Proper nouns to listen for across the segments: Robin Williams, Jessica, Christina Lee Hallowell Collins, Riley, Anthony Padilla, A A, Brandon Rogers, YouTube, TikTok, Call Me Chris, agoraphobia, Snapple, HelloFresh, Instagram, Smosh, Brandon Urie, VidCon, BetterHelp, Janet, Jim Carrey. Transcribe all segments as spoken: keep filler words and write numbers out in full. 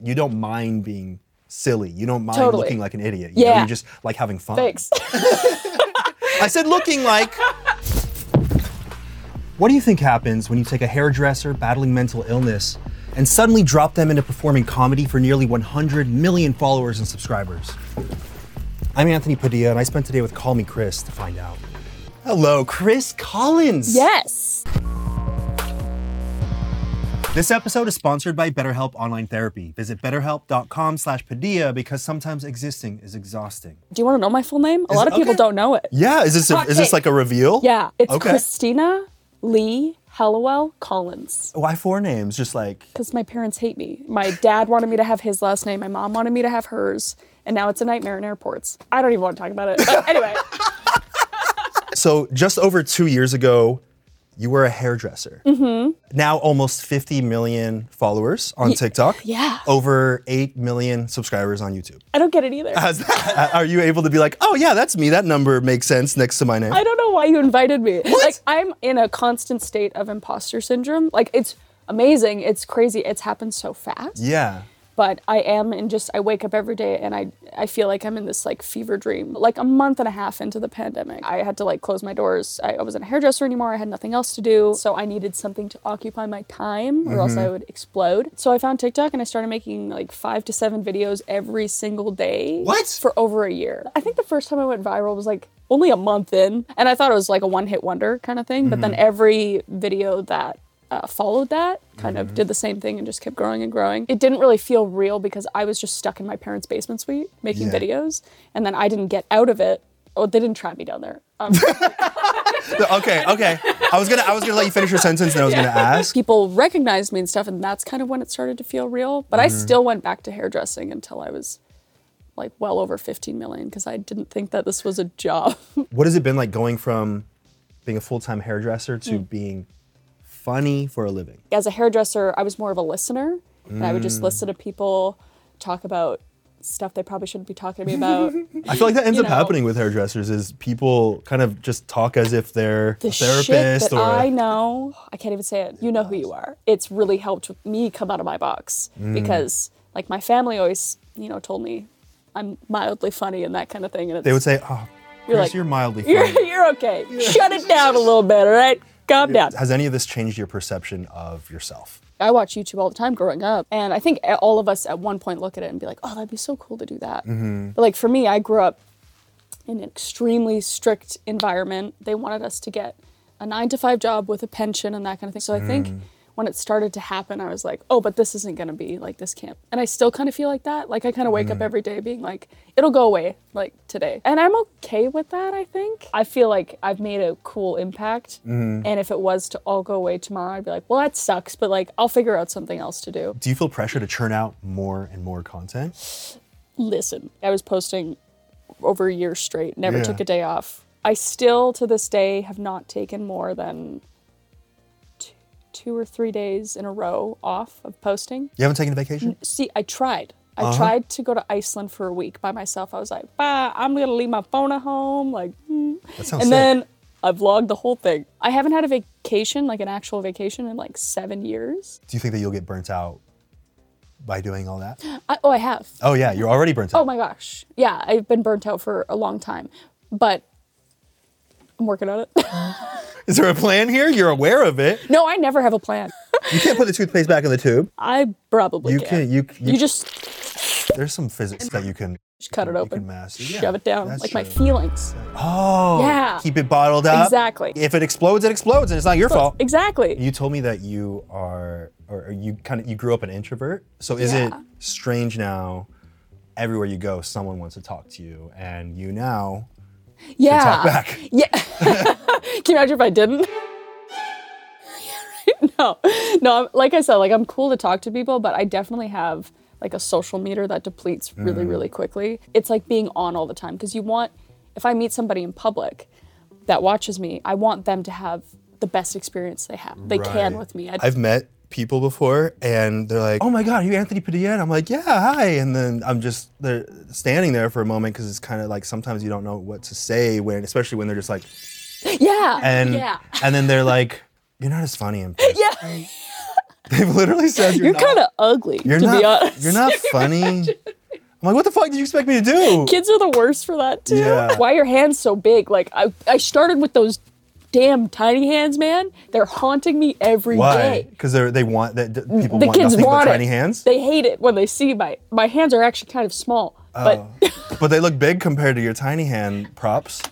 You don't mind being silly. You don't mind totally. Looking like an idiot. You yeah. know, you just like having fun. Thanks. I said looking like. What do you think happens when you take a hairdresser battling mental illness and suddenly drop them into performing comedy for nearly one hundred million followers and subscribers? I'm Anthony Padilla, and I spent today with Call Me Chris to find out. Hello, Chris Collins. Yes. This episode is sponsored by BetterHelp Online Therapy. Visit betterhelp.com slash Padilla because sometimes existing is exhausting. Do you want to know my full name? A is lot it, of people okay. don't know it. Yeah, is this a, is this like a reveal? Yeah, it's okay. Christina Lee Hallowell Collins. Why four names? Just like... Because my parents hate me. My dad wanted me to have his last name. My mom wanted me to have hers. And now it's a nightmare in airports. I don't even want to talk about it. But anyway. So just over two years ago, you were a hairdresser. Mm-hmm. Now almost fifty million followers on y- TikTok. Yeah. Over eight million subscribers on YouTube. I don't get it either. How's that? Are you able to be like, oh yeah, that's me. That number makes sense next to my name. I don't know why you invited me. What? Like, I'm in a constant state of imposter syndrome. Like, it's amazing. It's crazy. It's happened so fast. Yeah. But I am in just, I wake up every day and I I feel like I'm in this like fever dream. Like a month and a half into the pandemic, I had to like close my doors. I, I wasn't a hairdresser anymore. I had nothing else to do. So I needed something to occupy my time or mm-hmm. else I would explode. So I found TikTok and I started making like five to seven videos every single day. What? For over a year. I think the first time I went viral was like only a month in. And I thought it was like a one hit wonder kind of thing. Mm-hmm. But then every video that Uh, followed that, kind mm-hmm. of did the same thing and just kept growing and growing. It didn't really feel real because I was just stuck in my parents' basement suite making yeah. videos, and then I didn't get out of it. Oh, they didn't trap me down there. Um. okay, okay. I was gonna, I was gonna let you finish your sentence, and I was yeah. gonna ask. People recognized me and stuff, and that's kind of when it started to feel real. But mm-hmm. I still went back to hairdressing until I was like well over fifteen million because I didn't think that this was a job. What has it been like going from being a full-time hairdresser to mm. being funny for a living? As a hairdresser, I was more of a listener, mm. and I would just listen to people talk about stuff they probably shouldn't be talking to me about. I feel like that ends you up know. happening with hairdressers is people kind of just talk as if they're the a therapist shit that or I know. I can't even say it. You know who you are. It's really helped me come out of my box mm. because like my family always, you know, told me I'm mildly funny and that kind of thing. And it's, they would say, oh, you're, Chris, like, you're mildly funny. You're, you're okay. Yeah. Shut it down a little bit, all right? Calm down. Has any of this changed your perception of yourself? I watch YouTube all the time growing up, and I think all of us at one point look at it and be like, oh, that'd be so cool to do that. Mm-hmm. But like for me, I grew up in an extremely strict environment. They wanted us to get a nine to five job with a pension and that kind of thing. So I mm. think when it started to happen, I was like, oh, but this isn't gonna be like this camp. And I still kind of feel like that. Like I kind of wake mm. up every day being like, it'll go away like today. And I'm okay with that, I think. I feel like I've made a cool impact. Mm. And if it was to all go away tomorrow, I'd be like, well, that sucks, but like, I'll figure out something else to do. Do you feel pressure to churn out more and more content? Listen, I was posting over a year straight, never yeah. took a day off. I still to this day have not taken more than two or three days in a row off of posting. You haven't taken a vacation? See, I tried. I uh-huh. tried to go to Iceland for a week by myself. I was like, bah, I'm gonna leave my phone at home. Like, mm. that sounds And sick. Then I vlogged the whole thing. I haven't had a vacation, like an actual vacation, in like seven years. Do you think that you'll get burnt out by doing all that? I, oh, I have. Oh yeah, you're already burnt out. Oh my gosh. Yeah, I've been burnt out for a long time, but I'm working on it. Is there a plan here? You're aware of it. No, I never have a plan. You can't put the toothpaste back in the tube. I probably you can. can. You can. You, you just... There's some physics that you can... Just cut it open. Master. Yeah, shove it down. Like true. My feelings. Oh. Yeah. Keep it bottled up. Exactly. If it explodes, it explodes, and it's not your fault. Exactly. You told me that you are... Or you kind of... You grew up an introvert. So is yeah. it strange now, everywhere you go, someone wants to talk to you, and you now... Yeah. Can talk back. Yeah. Can you imagine if I didn't? No, no. Like I said, like I'm cool to talk to people, but I definitely have like a social meter that depletes really, mm. really quickly. It's like being on all the time, because you want, if I meet somebody in public that watches me, I want them to have the best experience they have, they right. can with me. I'd- I've met people before and they're like, oh my God, are you Anthony Padilla? And I'm like, yeah, hi. And then I'm just they're standing there for a moment, because it's kind of like sometimes you don't know what to say, when, especially when they're just like, yeah, and yeah. and then they're like, you're not as funny in person. Yeah. They've literally said you're, you're kind of ugly. You're to not. Be honest. You're not funny. I'm like, what the fuck did you expect me to do? Kids are the worst for that too. Yeah. Why are your hands so big? Like I, I started with those damn tiny hands, man. They're haunting me every Why? day. Because they they want that people the want kids nothing want but it. Tiny hands. They hate it when they see my my hands are actually kind of small. Oh. But but they look big compared to your tiny hand props.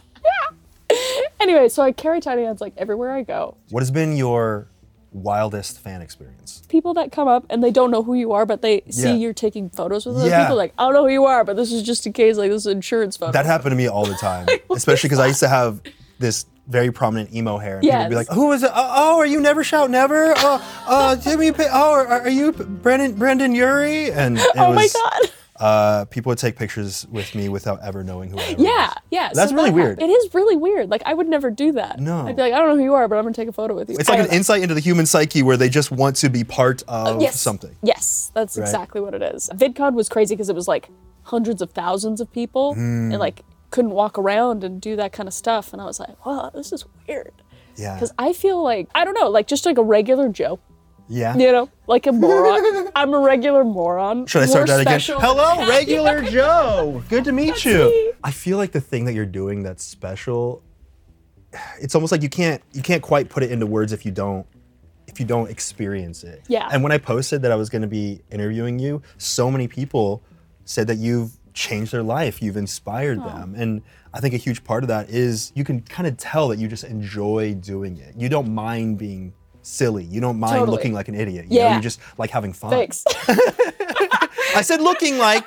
Anyway, so I carry tiny hands like everywhere I go. What has been your wildest fan experience? People that come up and they don't know who you are, but they see yeah. you're taking photos with other yeah. people. Like, I don't know who you are, but this is just in case, like this is an insurance photo. That happened to me all the time, especially because I used to have this very prominent emo hair. And yes. people would be like, who is it? Oh, oh, are you Never Shout Never? Oh, uh, Jimmy, P- oh, are, are you Brandon, Brandon Urie? And it oh was, my God. Uh, people would take pictures with me without ever knowing who I was. Yeah, yeah. That's so really that, weird. It is really weird. Like, I would never do that. No. I'd be like, I don't know who you are, but I'm going to take a photo with you. It's like an know. insight into the human psyche where they just want to be part of uh, yes. something. Yes, that's right. exactly what it is. VidCon was crazy because it was like hundreds of thousands of people mm. and like couldn't walk around and do that kind of stuff. And I was like, wow, this is weird. Yeah. Because I feel like, I don't know, like just like a regular Joe. Yeah. You know, like a moron. I'm a regular moron. Should I start More that special? again? Hello, regular Joe. Good to meet that's you. Me. I feel like the thing that you're doing that's special, it's almost like you can't you can't quite put it into words if you don't if you don't experience it. Yeah. And when I posted that I was going to be interviewing you, so many people said that you've changed their life, you've inspired oh. them. And I think a huge part of that is you can kind of tell that you just enjoy doing it. You don't mind being silly. You don't mind totally. looking like an idiot. You yeah. know, you just like having fun. Thanks. I said looking like.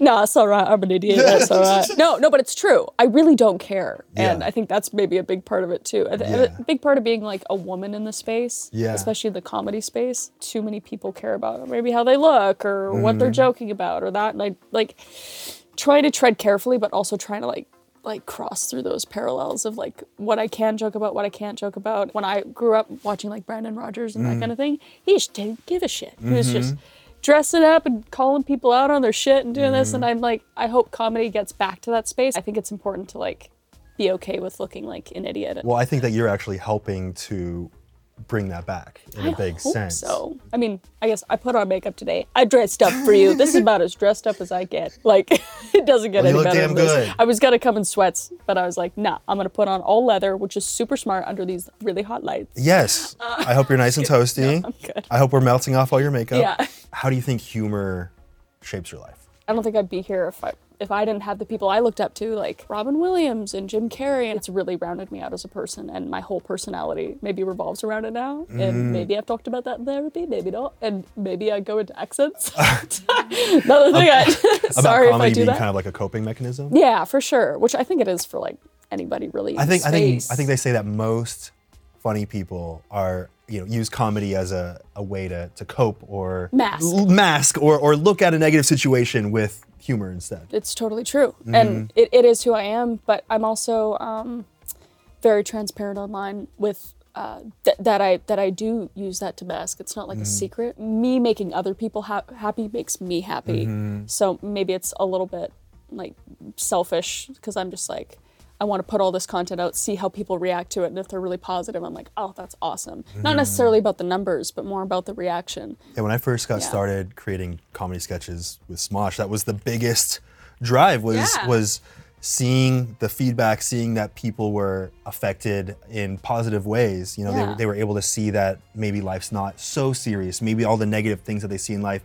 No, it's all right. I'm an idiot. That's all right. No, no, but it's true. I really don't care. Yeah. And I think that's maybe a big part of it too. Yeah. A big part of being like a woman in the space, yeah. especially the comedy space, too many people care about maybe how they look or mm. what they're joking about or that. And I like try to tread carefully, but also trying to like like cross through those parallels of like what I can joke about, what I can't joke about. When I grew up watching like Brandon Rogers and mm. that kind of thing, he just didn't give a shit. Mm-hmm. He was just dressing up and calling people out on their shit and doing mm-hmm. this. And I'm like, I hope comedy gets back to that space. I think it's important to like be okay with looking like an idiot. Well, I think that you're actually helping to bring that back in a big sense. I hope so. I mean, I guess I put on makeup today. I dressed up for you. This is about as dressed up as I get. Like, it doesn't get well, any better than this. You look damn good. I was gonna come in sweats, but I was like, nah, I'm gonna put on all leather, which is super smart under these really hot lights. Yes. Uh, I hope you're nice and toasty. No, I'm good. I hope we're melting off all your makeup. Yeah. How do you think humor shapes your life? I don't think I'd be here if I if I didn't have the people I looked up to, like Robin Williams and Jim Carrey, and it's really rounded me out as a person, and my whole personality maybe revolves around it now. Mm. And maybe I've talked about that in therapy, maybe not. And maybe I go into accents. Another thing I, sorry if I do that. About comedy being kind of like a coping mechanism? Yeah, for sure, which I think it is for like anybody really I think, in I think I think they say that most funny people are, you know, use comedy as a, a way to, to cope or mask, l- mask or, or look at a negative situation with humor instead. It's totally true. Mm-hmm. And it, it is who I am, but I'm also um, very transparent online with uh, th- that I that I do use that to mask. It's not like mm-hmm. a secret. Me making other people ha- happy makes me happy. Mm-hmm. So maybe it's a little bit like selfish because I'm just like, I want to put all this content out, see how people react to it. And if they're really positive, I'm like, oh, that's awesome. Mm. Not necessarily about the numbers, but more about the reaction. Yeah, when I first got yeah. started creating comedy sketches with Smosh, that was the biggest drive was, yeah. was seeing the feedback, seeing that people were affected in positive ways. You know, yeah. they, they were able to see that maybe life's not so serious. Maybe all the negative things that they see in life,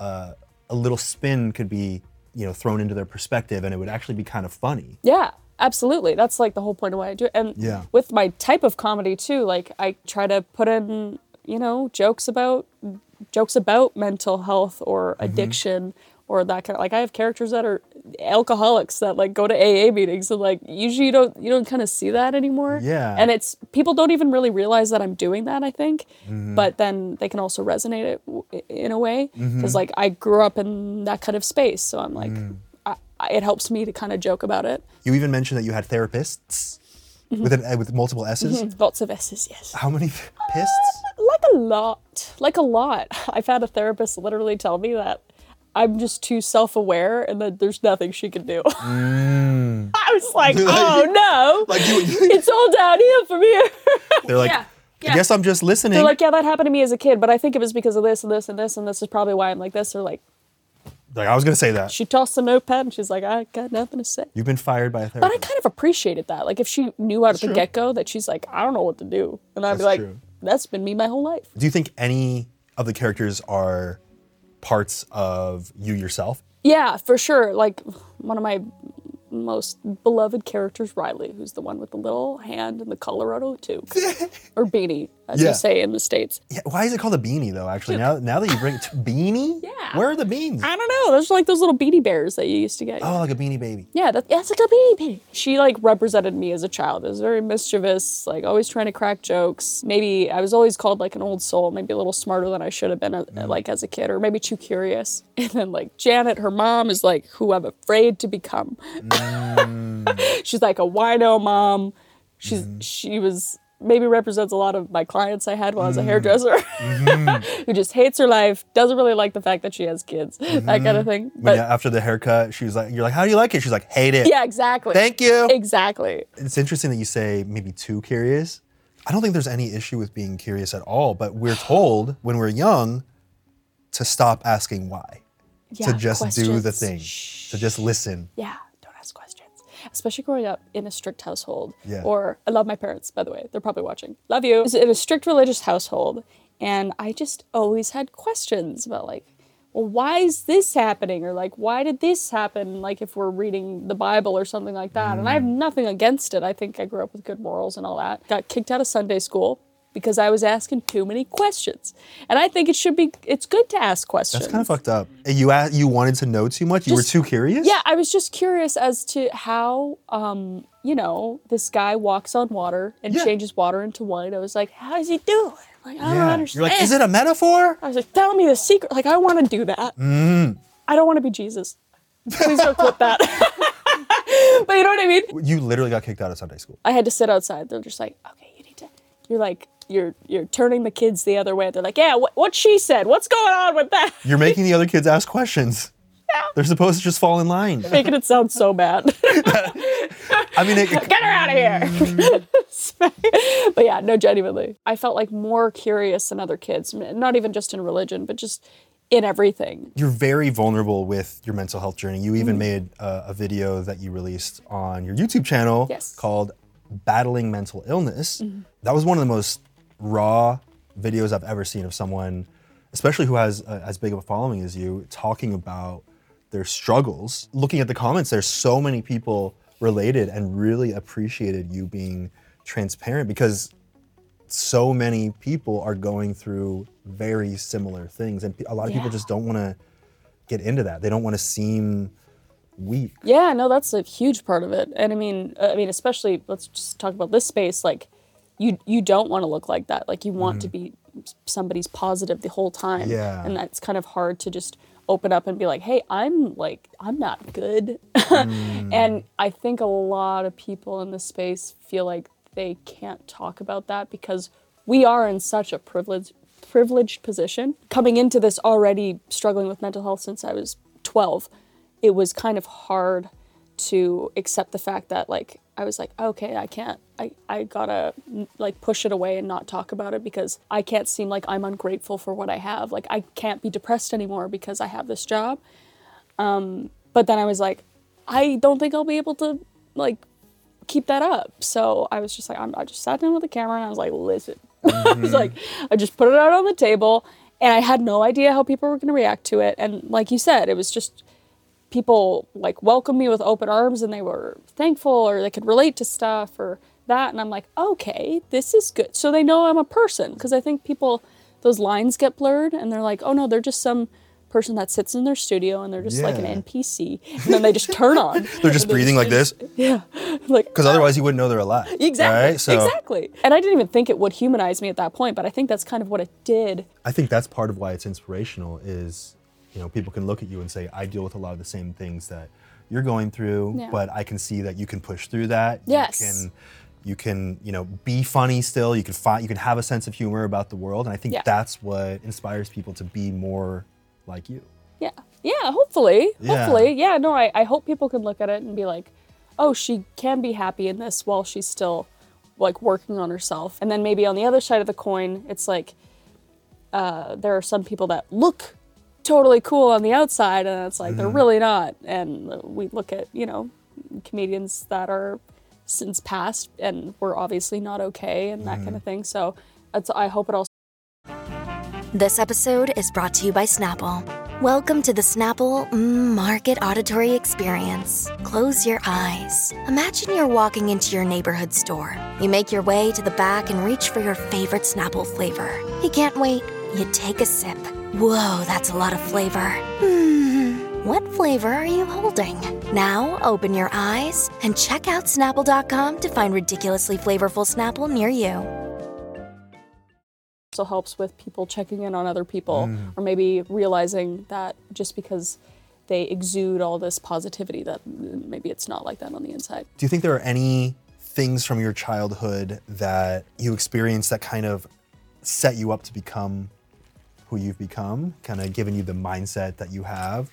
uh, a little spin could be, you know, thrown into their perspective and it would actually be kind of funny. Yeah. Absolutely. That's like the whole point of why I do it. And yeah. with my type of comedy too, like I try to put in, you know, jokes about jokes about mental health or addiction mm-hmm. or that kind of, like I have characters that are alcoholics that like go to A A meetings, and like usually you don't you don't kind of see that anymore. Yeah. And it's people don't even really realize that I'm doing that, I think. Mm-hmm. But then they can also resonate it in a way, because mm-hmm. like I grew up in that kind of space, so I'm like mm. I, I, it helps me to kind of joke about it. You even mentioned that you had therapists. Mm-hmm. With an, with multiple S's? Mm-hmm. Lots of S's, yes. How many f- pists? Uh, like a lot. Like a lot. I've had a therapist literally tell me that I'm just too self-aware and that there's nothing she can do. Mm. I was like, like oh no, like you, it's all downhill from here. They're like, yeah, yeah. I guess I'm just listening. They're like, yeah, that happened to me as a kid, but I think it was because of this and this and this, and this is probably why I'm like this. They're like, Like, I was going to say that. She tossed the notepad and she's like, I got nothing to say. You've been fired by a therapist. But I kind of appreciated that. Like, if she knew out of the get-go that she's like, I don't know what to do. And I'd that's be like, true. That's been me my whole life. Do you think any of the characters are parts of you yourself? Yeah, for sure. Like, one of my most beloved characters, Riley, who's the one with the little hand and the Colorado tube. Or beanie, as yeah. you say in the States. Yeah, why is it called a beanie, though, actually? Now, now that you bring it to beanie? Yeah. Where are the beans? I don't know. Those are like those little beanie bears that you used to get. Oh, like a beanie baby. Yeah, that, that's like a beanie baby. She like represented me as a child. It was very mischievous, like always trying to crack jokes. Maybe I was always called like an old soul, maybe a little smarter than I should have been mm. like as a kid, or maybe too curious. And then like Janet, her mom, is like who I'm afraid to become. Mm. She's like a wino mom. She's mm. She was... maybe represents a lot of my clients I had while mm. I was a hairdresser mm-hmm. who just hates her life, doesn't really like the fact that she has kids, mm-hmm. that kind of thing. But yeah, after the haircut, she's like, you're like, how do you like it? She's like, hate it. Yeah, exactly. Thank you. Exactly. It's interesting that you say maybe too curious. I don't think there's any issue with being curious at all, but we're told when we're young to stop asking why, yeah, to just questions. Do the thing, Shh. To just listen. Yeah, don't ask questions. Especially growing up in a strict household. Yeah. Or, I love my parents, by the way. They're probably watching. Love you. In a strict religious household. And I just always had questions about like, well, why is this happening? Or like, why did this happen? Like if we're reading the Bible or something like that. Mm. And I have nothing against it. I think I grew up with good morals and all that. Got kicked out of Sunday school because I was asking too many questions. And I think it should be, it's good to ask questions. That's kind of fucked up. You asked, you wanted to know too much? Just, you were too curious? Yeah, I was just curious as to how, um, you know, this guy walks on water and yeah. changes water into wine. I was like, how does he do it? Like, I yeah. don't understand. You're like, is it a metaphor? I was like, tell me the secret. Like, I want to do that. Mm. I don't want to be Jesus. Please don't clip that. But you know what I mean? You literally got kicked out of Sunday school. I had to sit outside. They're just like, okay, you need to, you're like, You're you're turning the kids the other way. They're like, yeah, wh- what she said? What's going on with that? You're making the other kids ask questions. Yeah. They're supposed to just fall in line. Making it sound so bad. I mean, it, get her out of here. But yeah, no, genuinely, I felt like more curious than other kids. Not even just in religion, but just in everything. You're very vulnerable with your mental health journey. You even mm. made a, a video that you released on your YouTube channel yes. called "Battling Mental Illness." Mm-hmm. That was one of the most raw videos I've ever seen of someone, especially who has a, as big of a following as you, talking about their struggles. Looking at the comments, there's so many people related and really appreciated you being transparent because so many people are going through very similar things. And a lot of yeah. people just don't want to get into that. They don't want to seem weak. Yeah, no, that's a huge part of it. And I mean, I mean, especially, let's just talk about this space, like, You you don't want to look like that. Like you want mm-hmm. to be somebody's positive the whole time. Yeah. And that's kind of hard to just open up and be like, hey, I'm like, I'm not good. Mm. And I think a lot of people in this space feel like they can't talk about that because we are in such a privileged, privileged position. Coming into this already struggling with mental health since I was twelve, it was kind of hard to accept the fact that like, I was like, okay, I can't, I, I gotta like push it away and not talk about it because I can't seem like I'm ungrateful for what I have. Like I can't be depressed anymore because I have this job. Um, but then I was like, I don't think I'll be able to like keep that up. So I was just like, I'm, I just sat down with the camera and I was like, listen, mm-hmm. I was like, I just put it out on the table and I had no idea how people were gonna react to it. And like you said, it was just, people like welcomed me with open arms and they were thankful or they could relate to stuff or that. And I'm like, okay, this is good. So they know I'm a person. Cause I think people, those lines get blurred and they're like, oh no, they're just some person that sits in their studio and they're just yeah. like an N P C, and then they just turn on. They're just they're breathing just, like just, this? Yeah. Like, because otherwise you wouldn't know they're alive. Exactly, right? so. exactly. And I didn't even think it would humanize me at that point, but I think that's kind of what it did. I think that's part of why it's inspirational is, you know, people can look at you and say, I deal with a lot of the same things that you're going through, yeah. but I can see that you can push through that. Yes. You can, you can, you know, be funny still. You can find, you can have a sense of humor about the world. And I think yeah. that's what inspires people to be more like you. Yeah, yeah, hopefully, yeah. hopefully. Yeah, no, I, I hope people can look at it and be like, oh, she can be happy in this while she's still like working on herself. And then maybe on the other side of the coin, it's like, uh, there are some people that look totally cool on the outside and it's like, mm-hmm. they're really not. And we look at, you know, comedians that are since past and we're obviously not okay and that mm-hmm. kind of thing. So it's, I hope it all. This episode is brought to you by Snapple. Welcome to the Snapple Market Auditory Experience. Close your eyes. Imagine you're walking into your neighborhood store. You make your way to the back and reach for your favorite Snapple flavor. You can't wait. You take a sip. Whoa, that's a lot of flavor. Hmm, what flavor are you holding? Now open your eyes and check out Snapple dot com to find ridiculously flavorful Snapple near you. Still helps with people checking in on other people mm. or maybe realizing that just because they exude all this positivity that maybe it's not like that on the inside. Do you think there are any things from your childhood that you experienced that kind of set you up to become who you've become, kind of giving you the mindset that you have?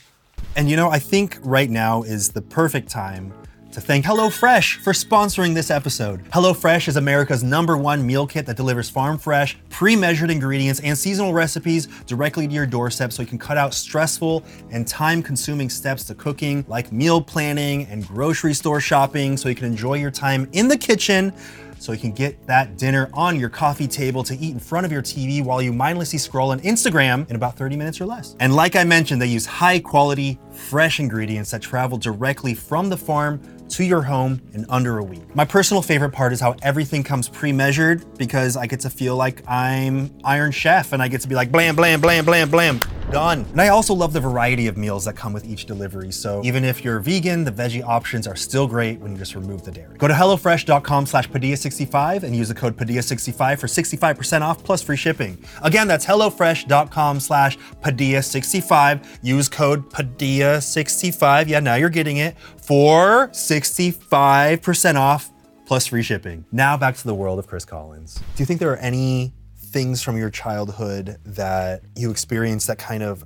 And you know, I think right now is the perfect time to thank HelloFresh for sponsoring this episode. HelloFresh is America's number one meal kit that delivers farm-fresh, pre-measured ingredients and seasonal recipes directly to your doorstep so you can cut out stressful and time-consuming steps to cooking, like meal planning and grocery store shopping, so you can enjoy your time in the kitchen, so you can get that dinner on your coffee table to eat in front of your T V while you mindlessly scroll on Instagram in about thirty minutes or less. And like I mentioned, they use high quality, fresh ingredients that travel directly from the farm to your home in under a week. My personal favorite part is how everything comes pre-measured because I get to feel like I'm Iron Chef and I get to be like, blam, blam, blam, blam, blam. Done. And I also love the variety of meals that come with each delivery. So even if you're vegan, the veggie options are still great when you just remove the dairy. Go to HelloFresh dot com slash Padilla sixty-five and use the code Padilla sixty-five for sixty-five percent off plus free shipping. Again, that's HelloFresh dot com slash Padilla sixty-five. Use code Padilla sixty-five. Yeah, now you're getting it for sixty-five percent off plus free shipping. Now back to the world of Chris Collins. Do you think there are any things from your childhood that you experienced that kind of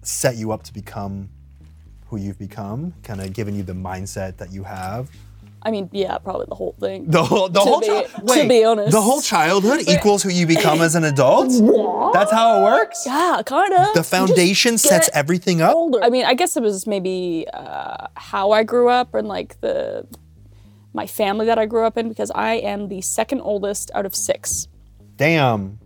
set you up to become who you've become, kind of giving you the mindset that you have? I mean, yeah, probably the whole thing. The whole, the to whole, be, chi- wait, to be honest, the whole childhood equals who you become as an adult. Yeah. That's how it works. Yeah, kind of. The foundation sets everything up. Older. I mean, I guess it was maybe uh, how I grew up and like the my family that I grew up in, because I am the second oldest out of six. Damn.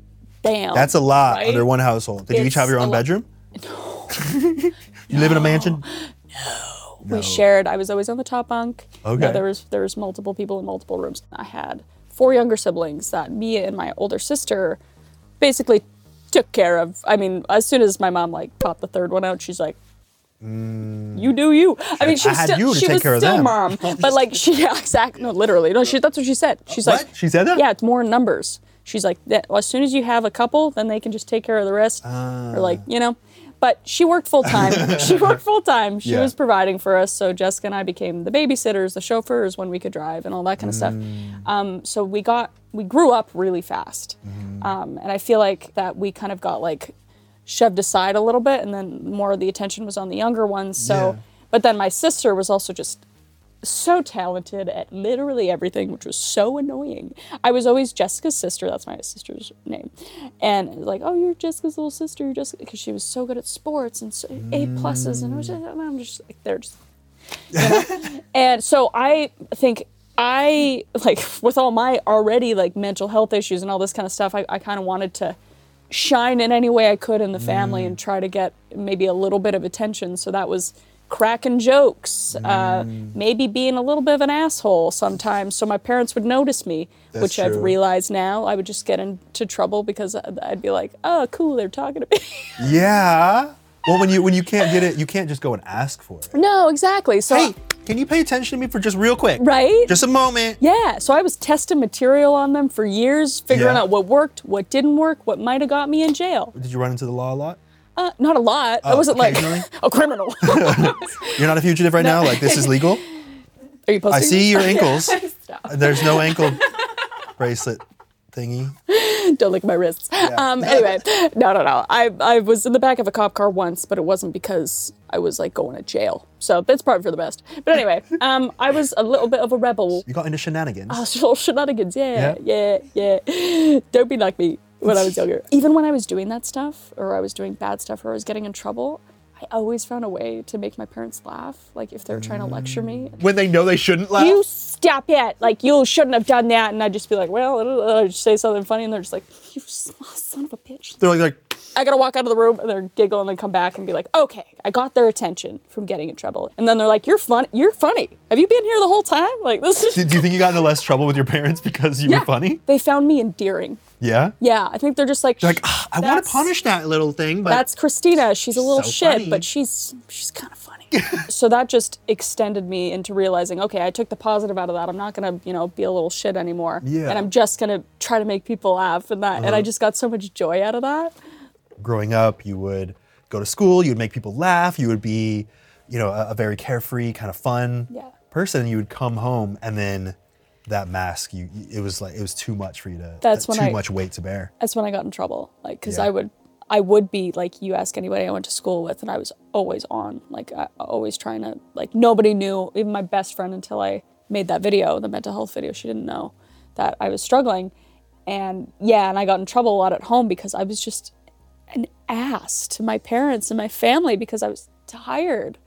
Damn. That's a lot, right? Under one household. Did it's you each have your own bedroom? No. You no. live in a mansion? No. no. We shared. I was always on the top bunk. Okay. No, there was there was multiple people in multiple rooms. I had four younger siblings that me and my older sister basically took care of. I mean, as soon as my mom like popped the third one out, she's like, Mm. You do you. I mean, she was still, she was still mom, but like she yeah, exactly. No, literally. No, she, that's what she said. She's uh, like, what? She said that? Yeah, it's more in numbers. She's like, as soon as you have a couple, then they can just take care of the rest. Uh. Or like, you know. But she worked full time. she worked full time. She yeah. was providing for us. So Jessica and I became the babysitters, the chauffeurs when we could drive and all that kind of mm. stuff. Um, so we got, we grew up really fast. Mm. Um, and I feel like that we kind of got like shoved aside a little bit, and then more of the attention was on the younger ones. So, yeah. But then my sister was also just so talented at literally everything, which was so annoying. I was always Jessica's sister. That's my sister's name. And it was like, oh, you're Jessica's little sister. You're Jessica, because she was so good at sports and so, mm. A pluses. And I was just, I'm just like, they're just, you know? And so I think I, like, with all my already like mental health issues and all this kind of stuff, I, I kind of wanted to shine in any way I could in the family mm. and try to get maybe a little bit of attention. So that was cracking jokes, mm. uh, maybe being a little bit of an asshole sometimes, so my parents would notice me, That's which true. I've realized now I would just get into trouble because I'd be like, oh, cool, they're talking to me. Yeah. Well, when you when you can't get it, you can't just go and ask for it. No, exactly. So hey, can you pay attention to me for just real quick? Right? Just a moment. Yeah, so I was testing material on them for years, figuring yeah. out what worked, what didn't work, what might have got me in jail. Did you run into the law a lot? Uh, not a lot. Uh, I wasn't like a criminal. You're not a fugitive right no. now? Like, this is legal? Are you posting? I see your ankles. There's no ankle bracelet thingy. Don't lick my wrists. Yeah. Um, anyway, no, no, no. I, I was in the back of a cop car once, but it wasn't because I was like going to jail. So that's probably for the best. But anyway, um, I was a little bit of a rebel. You got into shenanigans. Oh, shenanigans. Yeah, yeah, yeah. yeah. Don't be like me when I was younger. Even when I was doing that stuff, or I was doing bad stuff, or I was getting in trouble, I always found a way to make my parents laugh, like if they're trying to lecture me. When they know they shouldn't laugh? You stop it. Like, you shouldn't have done that. And I'd just be like, well, I'd just say something funny. And they're just like, you small son of a bitch. They're like, like I got to walk out of the room. And they're giggling and then come back and be like, okay, I got their attention from getting in trouble. And then they're like, you're fun. You're funny. Have you been here the whole time? Like, this is. Do you think you got into less trouble with your parents because you yeah, were funny? They found me endearing. Yeah? Yeah, I think they're just like... They're like, oh, I want to punish that little thing, but... That's Christina. She's a little so shit, funny. But she's she's kind of funny. So that just extended me into realizing, okay, I took the positive out of that. I'm not going to, you know, be a little shit anymore. Yeah. And I'm just going to try to make people laugh and that. Uh-huh. And I just got so much joy out of that. Growing up, you would go to school, you would make people laugh, you would be, you know, a, a very carefree, kind of fun yeah. person. You would come home and then... that mask, you it was like, it was too much for you to, that's when too I, much weight to bear. That's when I got in trouble. Like, cause yeah. I would, I would be like, you ask anybody I went to school with and I was always on, like I, always trying to, like nobody knew, even my best friend until I made that video, the mental health video, she didn't know that I was struggling. And yeah, and I got in trouble a lot at home because I was just an ass to my parents and my family because I was tired.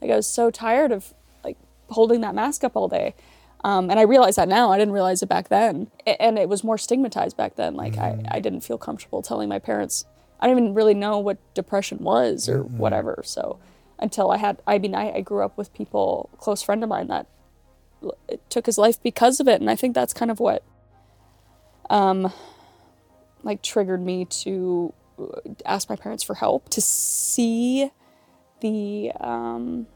Like I was so tired of like holding that mask up all day. Um, and I realize that now. I didn't realize it back then. And it was more stigmatized back then. Like, mm. I, I didn't feel comfortable telling my parents. I didn't even really know what depression was or mm. whatever. So until I had, I mean, I, I grew up with people, a close friend of mine that it took his life because of it. And I think that's kind of what, um, like, triggered me to ask my parents for help, to see the... Um,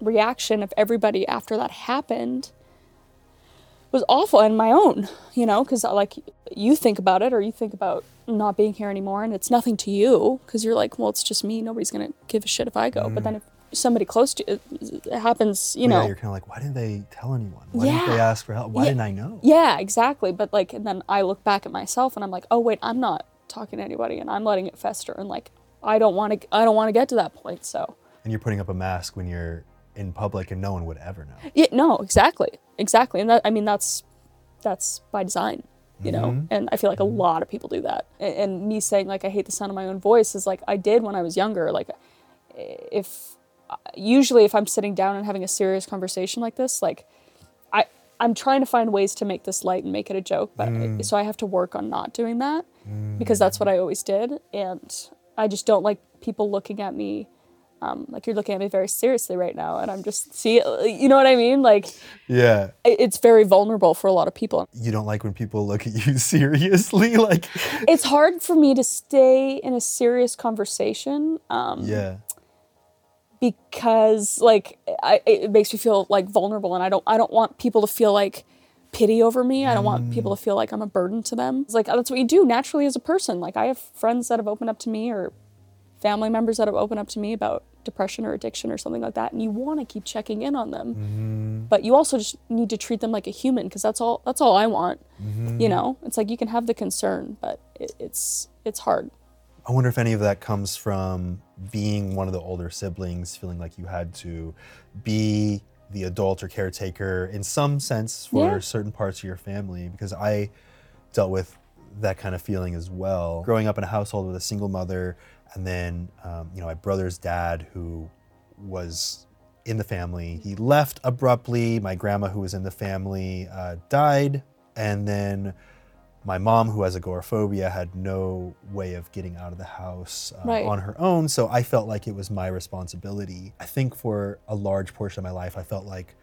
reaction of everybody after that happened was awful, and my own, you know, because like you think about it or you think about not being here anymore and it's nothing to you because you're like, well, it's just me, nobody's gonna give a shit if I go. Mm. But then if somebody close to it, it happens, you well, know yeah, you're kind of like, why didn't they tell anyone? Why yeah. didn't they ask for help? Why yeah. didn't I know? Yeah, exactly. But like, and then I look back at myself and I'm like, oh wait, I'm not talking to anybody and I'm letting it fester, and like I don't want to I don't want to get to that point. So, and you're putting up a mask when you're in public and no one would ever know. Yeah, no, exactly, exactly. And that, I mean, that's that's by design, you mm-hmm. know? And I feel like mm-hmm. a lot of people do that. And, and me saying like, I hate the sound of my own voice is like, I did when I was younger. Like if, usually if I'm sitting down and having a serious conversation like this, like I, I'm trying to find ways to make this light and make it a joke, but mm. I, so I have to work on not doing that mm. because that's what I always did. And I just don't like people looking at me Um, like, you're looking at me very seriously right now, and I'm just, see, you know what I mean? Like, yeah, it's very vulnerable for a lot of people. You don't like when people look at you seriously? Like, it's hard for me to stay in a serious conversation. Um, yeah. Because, like, I, it makes me feel, like, vulnerable, and I don't, I don't want people to feel, like, pity over me. I don't want people to feel like I'm a burden to them. It's like, that's what you do naturally as a person. Like, I have friends that have opened up to me, or family members that have opened up to me about depression or addiction or something like that, and you want to keep checking in on them. Mm-hmm. But you also just need to treat them like a human, because that's all that's all I want. Mm-hmm. You know, it's like you can have the concern, but it, it's it's hard. I wonder if any of that comes from being one of the older siblings, feeling like you had to be the adult or caretaker in some sense for yeah. certain parts of your family, because I dealt with that kind of feeling as well. Growing up in a household with a single mother, and then, um, you know, my brother's dad, who was in the family, he left abruptly. My grandma, who was in the family, uh, died. And then my mom, who has agoraphobia, had no way of getting out of the house uh, right. on her own. So I felt like it was my responsibility. I think for a large portion of my life, I felt like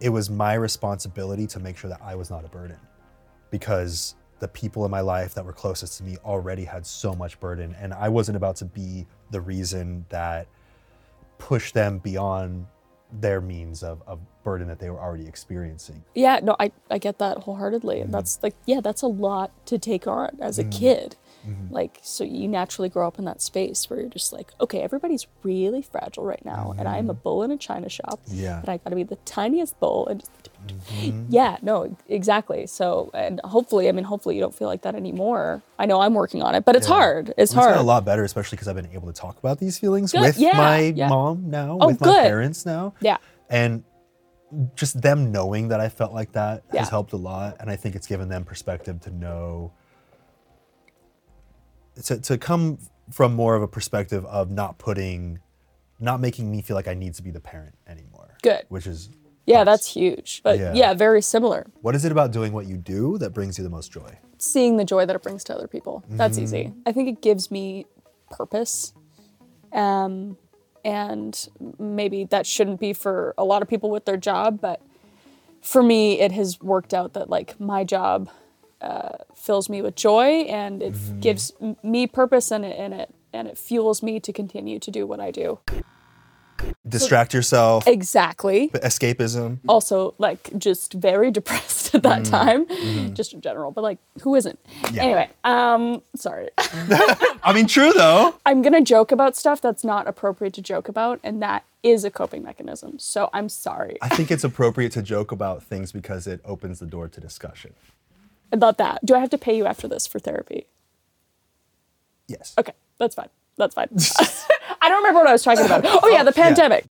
it was my responsibility to make sure that I was not a burden, because the people in my life that were closest to me already had so much burden, and I wasn't about to be the reason that pushed them beyond their means of, of burden that they were already experiencing. Yeah, no, I, I get that wholeheartedly. Mm-hmm. And that's like, yeah, that's a lot to take on as a mm-hmm. kid. Mm-hmm. Like, so you naturally grow up in that space where you're just like, okay, everybody's really fragile right now. Mm-hmm. And I'm a bowl in a china shop. Yeah. And I gotta be the tiniest bowl. And just, mm-hmm. yeah, no, exactly. So, and hopefully, I mean, hopefully you don't feel like that anymore. I know I'm working on it, but it's yeah. hard. It's well, hard. It's gotten a lot better, especially because I've been able to talk about these feelings good. with yeah. my yeah. mom now, oh, with good. my parents now. Yeah. And just them knowing that I felt like that yeah. has helped a lot. And I think it's given them perspective to know, to to come from more of a perspective of not putting, not making me feel like I need to be the parent anymore. Good. Which is Yeah, nice. That's huge. But yeah. yeah, very similar. What is it about doing what you do that brings you the most joy? Seeing the joy that it brings to other people. That's mm-hmm. easy. I think it gives me purpose. Um, and maybe that shouldn't be for a lot of people with their job, but for me, it has worked out that like my job uh, fills me with joy, and it mm-hmm. gives me purpose, and it, and it and it fuels me to continue to do what I do. Distract yourself. Exactly. Escapism. Also, like, just very depressed at that mm-hmm. time, mm-hmm. just in general, but like, who isn't? Yeah. Anyway, um, sorry. I mean, true though. I'm gonna joke about stuff that's not appropriate to joke about, and that is a coping mechanism, so I'm sorry. I think it's appropriate to joke about things because it opens the door to discussion. About that. Do I have to pay you after this for therapy? Yes. Okay, that's fine. That's fine. I don't remember what I was talking about. Oh yeah, the pandemic.